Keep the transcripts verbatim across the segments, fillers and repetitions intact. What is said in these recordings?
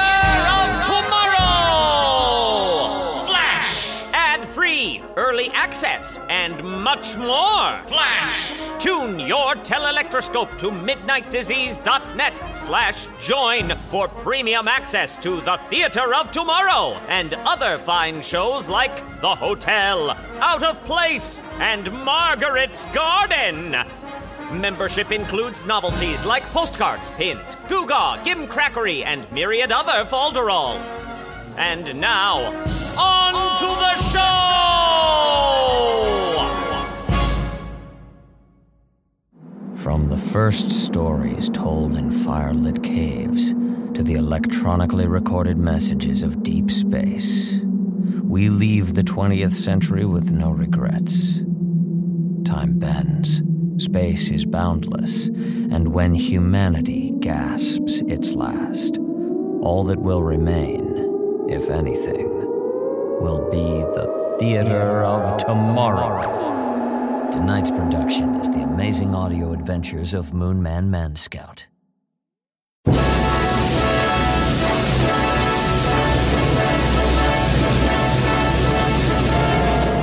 of Tomorrow! Flash! Ad-free, early access, and much more. Flash! Tune your telelectroscope to midnight disease dot net slash join for premium access to The Theater of Tomorrow and other fine shows like The Hotel, Out of Place, and Margaret's Garden. Membership includes novelties like postcards, pins, Googaw, gimcrackery, and myriad other folderol. And now, on, on to the to show! the show! From the first stories told in firelit caves to the electronically recorded messages of deep space, we leave the twentieth century with no regrets. Time bends. Space is boundless, and when humanity gasps its last, all that will remain, if anything, will be the Theater of Tomorrow. Tonight's production is the amazing audio adventures of Moonman Manscout.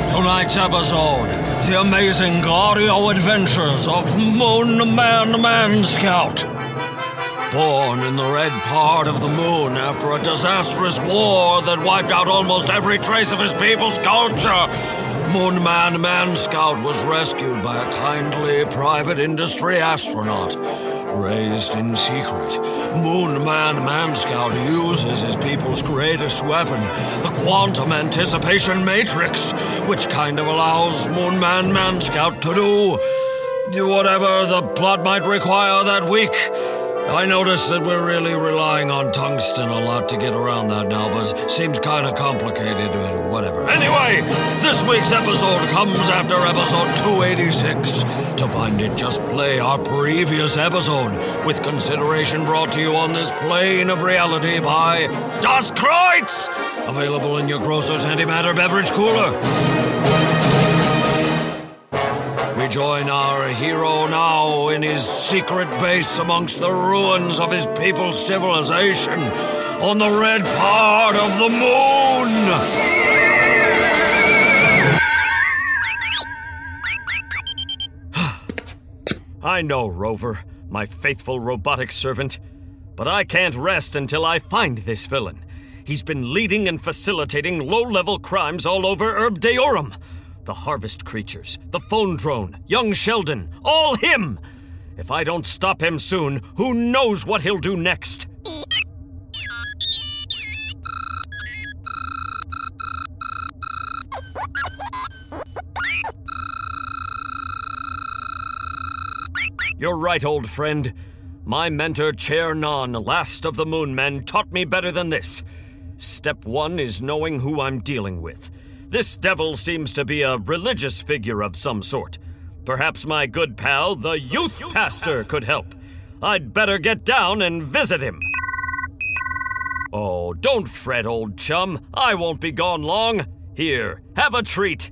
Tonight's episode: The Amazing Audio Adventures of Moonman Manscout. Born in the red part of the moon after a disastrous war that wiped out almost every trace of his people's culture, Moonman Manscout was rescued by a kindly private industry astronaut. Raised in secret, Moonman Manscout uses his people's greatest weapon, the Quantum Anticipation Matrix, which kind of allows Moonman Manscout to do whatever the plot might require that week. I noticed that we're really relying on tungsten a lot to get around that now, but seems kind of complicated or whatever. Anyway, this week's episode comes after episode two eighty-six. To find it, just play our previous episode, with consideration brought to you on this plane of reality by Das Kreutz! Available in your grocer's antimatter beverage cooler. We join our hero now in his secret base amongst the ruins of his people's civilization on the red part of the moon. I know, Rover, my faithful robotic servant, but I can't rest until I find this villain. He's been leading and facilitating low-level crimes all over Urb Deorum. The harvest creatures, the phone drone, young Sheldon, all him! If I don't stop him soon, who knows what he'll do next? You're right, old friend. My mentor, Chair Non, last of the Moonmen, taught me better than this. Step one is knowing who I'm dealing with. This devil seems to be a religious figure of some sort. Perhaps my good pal, the youth, youth pastor, pastor, could help. I'd better get down and visit him. Oh, don't fret, old chum. I won't be gone long. Here, have a treat.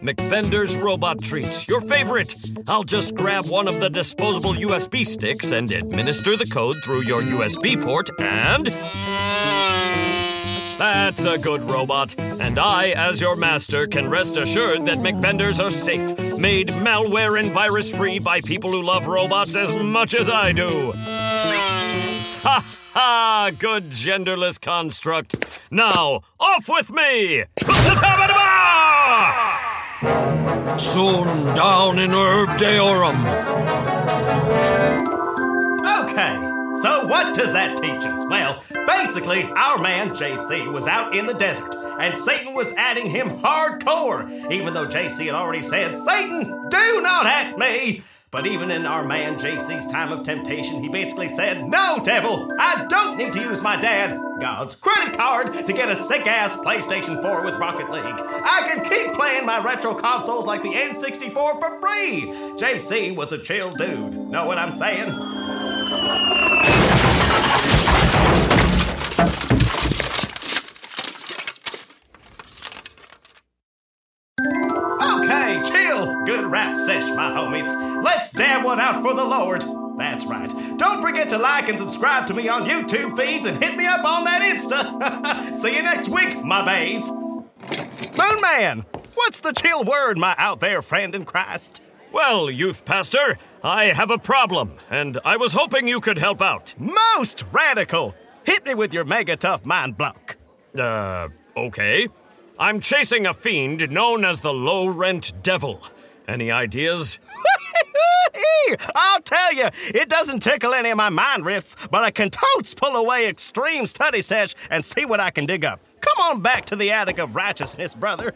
McBender's Robot Treats, your favorite. I'll just grab one of the disposable U S B sticks and administer the code through your U S B port and... That's a good robot. And I, as your master, can rest assured that McBenders are safe, made malware and virus-free by people who love robots as much as I do. Ha ha! Good genderless construct. Now, off with me! Soon down in Urb Deorum. Okay, so what does that teach us? Well, basically, our man J C was out in the desert, and Satan was adding him hardcore, even though J C had already said, Satan, do not at me! But even in our man J C's time of temptation, he basically said, no, devil, I don't need to use my dad, God's credit card, to get a sick-ass PlayStation four with Rocket League. I can keep playing my retro consoles like the N sixty-four for free. J C was a chill dude. Know what I'm saying? Okay, chill. Good rap sesh, my homies. Let's dab one out for the Lord. That's right. Don't forget to like and subscribe to me on YouTube feeds and hit me up on that Insta. See you next week, my bays. Moonman, what's the chill word, my out there friend in Christ? Well, youth pastor, I have a problem, and I was hoping you could help out. Most radical. Hit me with your mega tough mind block. Uh, okay. I'm chasing a fiend known as the Low Rent Devil. Any ideas? I'll tell you, it doesn't tickle any of my mind rifts, but I can totes pull away extreme study sesh and see what I can dig up. Come on back to the attic of righteousness, brother.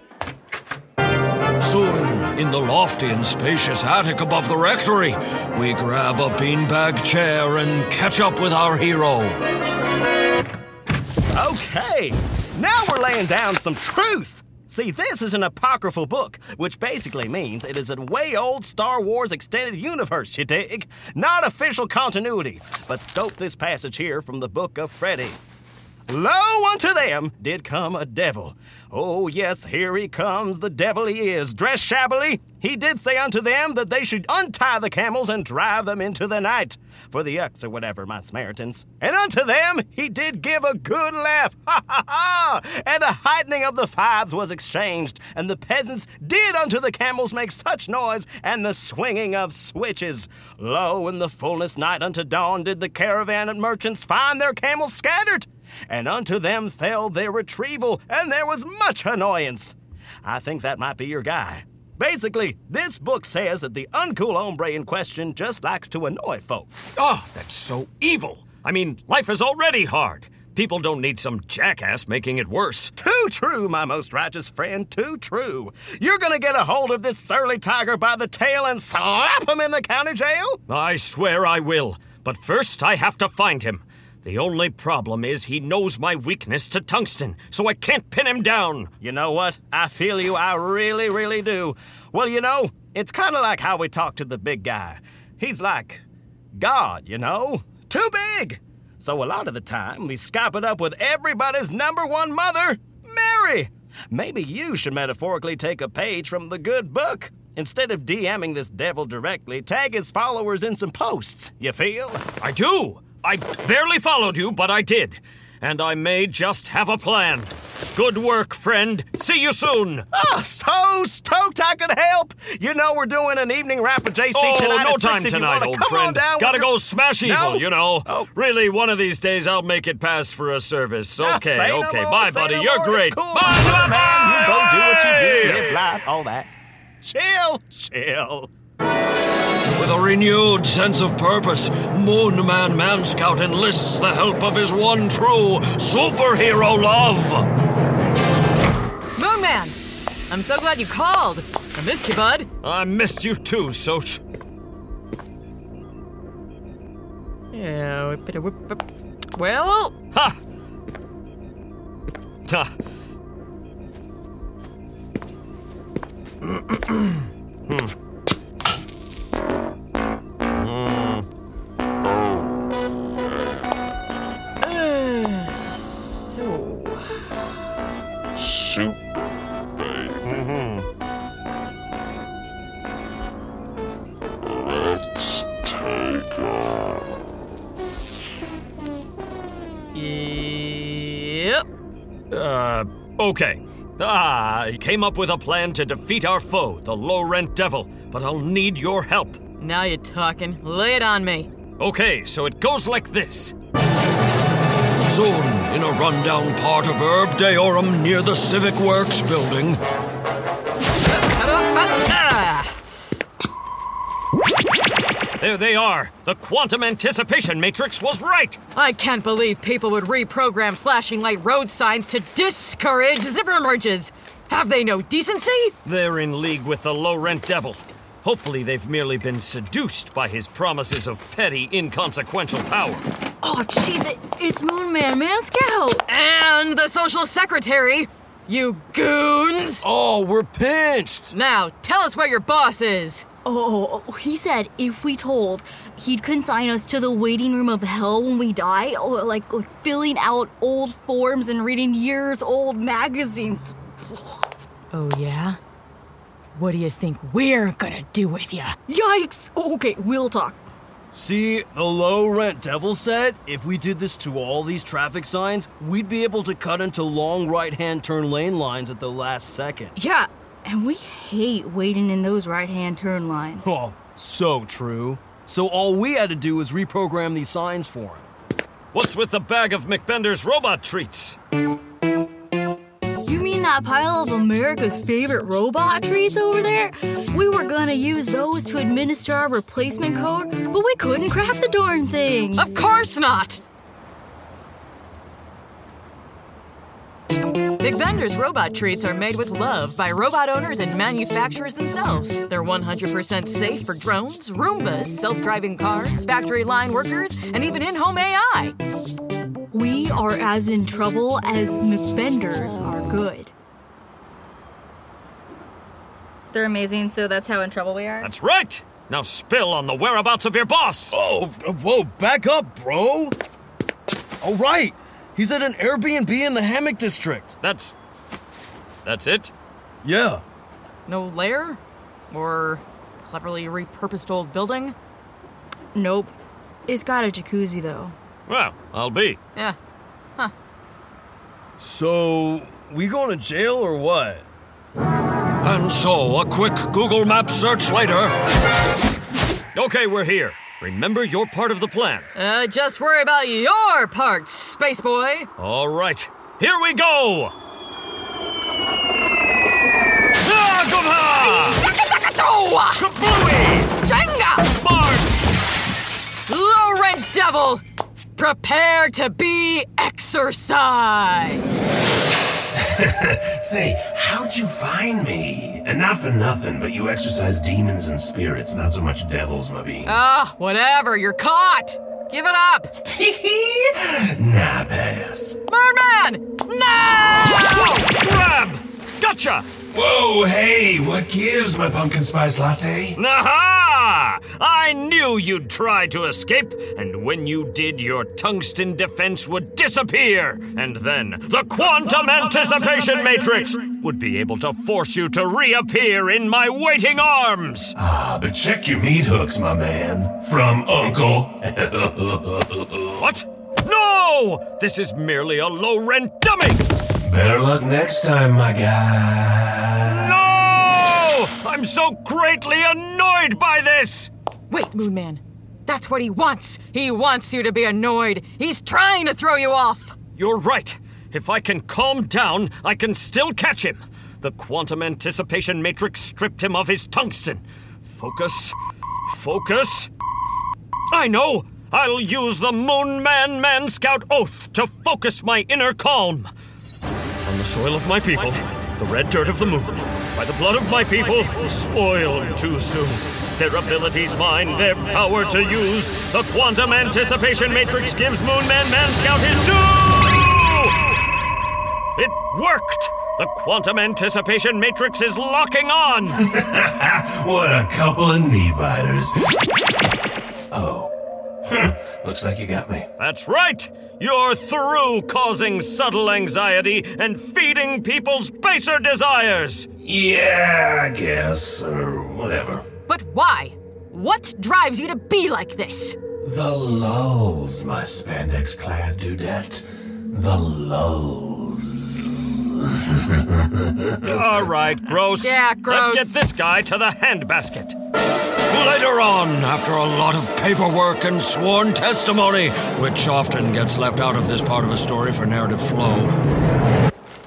Soon, in the lofty and spacious attic above the rectory, we grab a beanbag chair and catch up with our hero. Okay, now we're laying down some truth. See, this is an apocryphal book, which basically means it is a way-old Star Wars extended universe, you dig? Not official continuity, but scope this passage here from the Book of Freddy. Lo, unto them did come a devil. Oh, yes, here he comes, the devil he is, dressed shabbily. He did say unto them that they should untie the camels and drive them into the night, for the yucks or whatever, my Samaritans. And unto them he did give a good laugh, ha ha ha! And a heightening of the fives was exchanged, and the peasants did unto the camels make such noise, and the swinging of switches. Lo, in the fullness night unto dawn did the caravan and merchants find their camels scattered, and unto them fell their retrieval, and there was much annoyance. I think that might be your guy. Basically, this book says that the uncool hombre in question just likes to annoy folks. Oh, that's so evil. I mean, life is already hard. People don't need some jackass making it worse. Too true, my most righteous friend, too true. You're gonna get a hold of this surly tiger by the tail and slap him in the county jail? I swear I will. But first, I have to find him. The only problem is he knows my weakness to tungsten, so I can't pin him down. You know what? I feel you. I really, really do. Well, you know, it's kind of like how we talk to the big guy. He's like God, you know? Too big. So a lot of the time, we Skype it up with everybody's number one mother, Mary. Maybe you should metaphorically take a page from the good book. Instead of DMing this devil directly, tag his followers in some posts. You feel? I do. I barely followed you, but I did. And I may just have a plan. Good work, friend. See you soon. Oh, so stoked I could help. You know we're doing an evening rap with J C oh, tonight. Oh, no time tonight, old friend. Gotta go your... smash evil, no? You know. Oh. Really, one of these days I'll make it past for a service. Okay, no, okay. No more, bye, buddy. No You're more. Great. Cool. Bye, bye, man. You go do what you do. Live life, all that. Chill, chill. With a renewed sense of purpose, Moonman Manscout enlists the help of his one true superhero love. Moonman, I'm so glad you called. I missed you, bud. I missed you too, Soch. Yeah, well... Ha! Ha. hmm. Uh, okay. Ah, I came up with a plan to defeat our foe, the Low Rent Devil, but I'll need your help. Now you're talking. Lay it on me. Okay, so it goes like this. Soon, in a rundown part of Urb Deorum near the Civic Works building... There they are! The Quantum Anticipation Matrix was right! I can't believe people would reprogram flashing light road signs to discourage zipper merges! Have they no decency? They're in league with the Low Rent Devil. Hopefully they've merely been seduced by his promises of petty, inconsequential power. Oh, jeez, it, it's Moonman Manscout! And the Social Secretary! You goons! Oh, we're pinched! Now, tell us where your boss is! Oh, he said if we told, he'd consign us to the waiting room of hell when we die, or like, like filling out old forms and reading years-old magazines. Oh, yeah? What do you think we're gonna do with you? Yikes! Okay, we'll talk. See, the Low Rent Devil said if we did this to all these traffic signs, we'd be able to cut into long right-hand turn lane lines at the last second. Yeah. And we hate waiting in those right-hand turn lines. Oh, so true. So all we had to do was reprogram these signs for him. What's with the bag of McBender's Robot Treats? You mean that pile of America's favorite robot treats over there? We were gonna use those to administer our replacement code, but we couldn't crack the darn things. Of course not! McBender's Robot Treats are made with love by robot owners and manufacturers themselves. They're one hundred percent safe for drones, Roombas, self-driving cars, factory line workers, and even in-home A I. We are as in trouble as McBenders are good. They're amazing, so that's how in trouble we are? That's right! Now spill on the whereabouts of your boss! Oh, whoa, back up, bro! All right! He's at an Airbnb in the Hammock District. That's... that's it? Yeah. No lair? Or cleverly repurposed old building? Nope. It's got a jacuzzi, though. Well, I'll be. Yeah. Huh. So, we going to jail or what? And so, a quick Google Maps search later. Okay, we're here. Remember your part of the plan. Uh, just worry about your part, Space Boy. All right, here we go! Ah, Kabooey! Jenga! March! Low Rent Devil, prepare to be exorcised! Say, how'd you find me? And not for nothing, but you exorcise demons and spirits, not so much devils, my bean. Ah, oh, whatever, you're caught! Give it up! Nah, pass. Birdman! No! Grab! Gotcha! Whoa, hey, what gives, my pumpkin spice latte? Aha! I knew you'd try to escape, and when you did, your tungsten defense would disappear, and then the Quantum Anticipation Matrix would be able to force you to reappear in my waiting arms! Ah, but check your meat hooks, my man. From Uncle. What? No! This is merely a low-rent dummy! Better luck next time, my guy. I'm so greatly annoyed by this! Wait, Moonman. That's what he wants. He wants you to be annoyed. He's trying to throw you off. You're right. If I can calm down, I can still catch him. The Quantum Anticipation Matrix stripped him of his tungsten. Focus. Focus. I know! I'll use the Moonman Manscout Oath to focus my inner calm. On the soil of my people, the red dirt of the moon. By the blood of my people, spoiled too soon. Their abilities mine, their power to use. The Quantum Anticipation Matrix gives Moonman Manscout his due! It worked! The Quantum Anticipation Matrix is locking on! What a couple of knee-biters. Oh. Looks like you got me. That's right! You're through causing subtle anxiety and feeding people's baser desires! Yeah, I guess, or whatever. But why? What drives you to be like this? The lulls, my spandex-clad dudette. The lulls. All right, gross. Yeah, gross. Let's get this guy to the handbasket. Later on, after a lot of paperwork and sworn testimony, which often gets left out of this part of a story for narrative flow.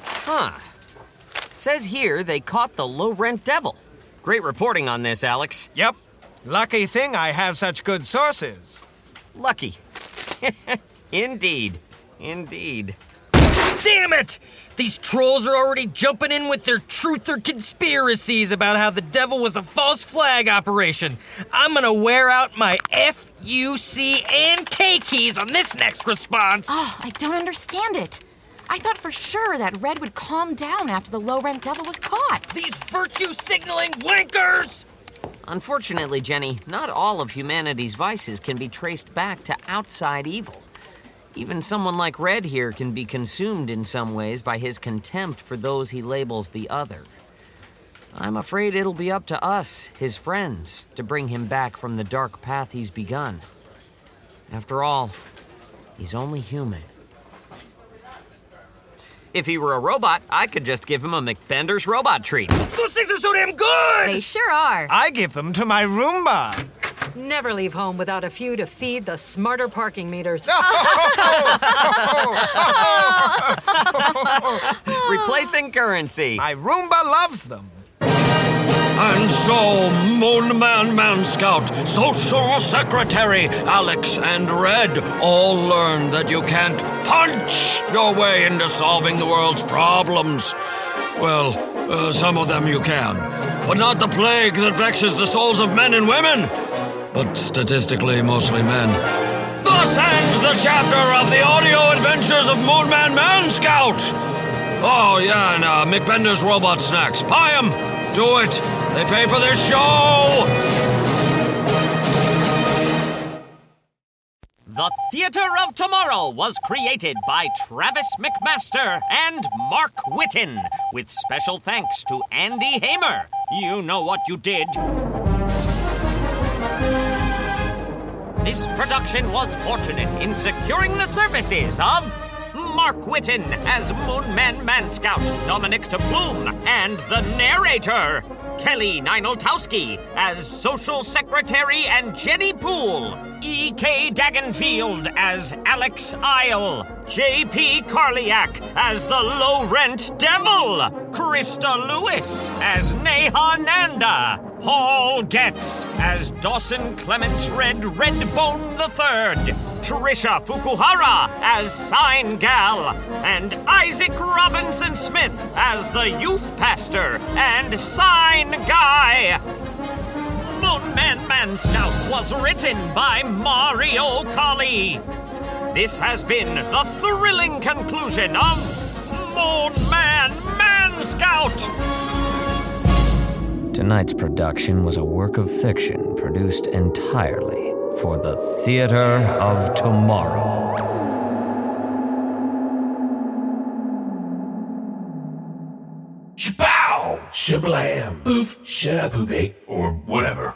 Huh. Says here they caught the low-rent devil. Great reporting on this, Alex. Yep. Lucky thing I have such good sources. Lucky. Indeed. Indeed. Damn it! These trolls are already jumping in with their truth or conspiracies about how the devil was a false flag operation. I'm gonna wear out my F, U, C, and K keys on this next response. Oh, I don't understand it. I thought for sure that Red would calm down after the low-rent devil was caught. These virtue-signaling wankers! Unfortunately, Jenny, not all of humanity's vices can be traced back to outside evil. Even someone like Red here can be consumed in some ways by his contempt for those he labels the other. I'm afraid it'll be up to us, his friends, to bring him back from the dark path he's begun. After all, he's only human. If he were a robot, I could just give him a McBender's Robot Treat. Those things are so damn good! They sure are. I give them to my Roomba. Never leave home without a few to feed the smarter parking meters. Replacing currency. My Roomba loves them. And so, Moonman Manscout, Social Secretary, Alex, and Red all learned that you can't punch your way into solving the world's problems. Well, uh, some of them you can, but not the plague that vexes the souls of men and women. But statistically, mostly men. Thus ends the chapter of the audio adventures of Moonman Manscout! Oh, yeah, and uh, McBender's Robot Snacks. Buy them! Do it! They pay for this show! The Theater of Tomorrow was created by Travis McMaster and Mark Whitten, with special thanks to Andy Hamer. You know what you did. This production was fortunate in securing the services of Mark Whitten as Moonman Manscout, Dominic Tabloom, and the narrator, Kelly Ninoltowski as Social Secretary and Jenny Poole, E K. Dagenfield as Alex Isle, J P. Karliak as the Low Rent Devil, Krista Lewis as Neha Nanda, Paul Getz as Dawson Clements Red Redbone the third, Trisha Fukuhara as Sign Gal, and Isaac Robinson Smith as the Youth Pastor and Sign Guy. Moonman Manscout was written by Mario Colley. This has been the thrilling conclusion of Moonman Manscout. Tonight's production was a work of fiction produced entirely for the Theater of Tomorrow. Shpow! Shablam! Boof! Shaboobie! Or whatever.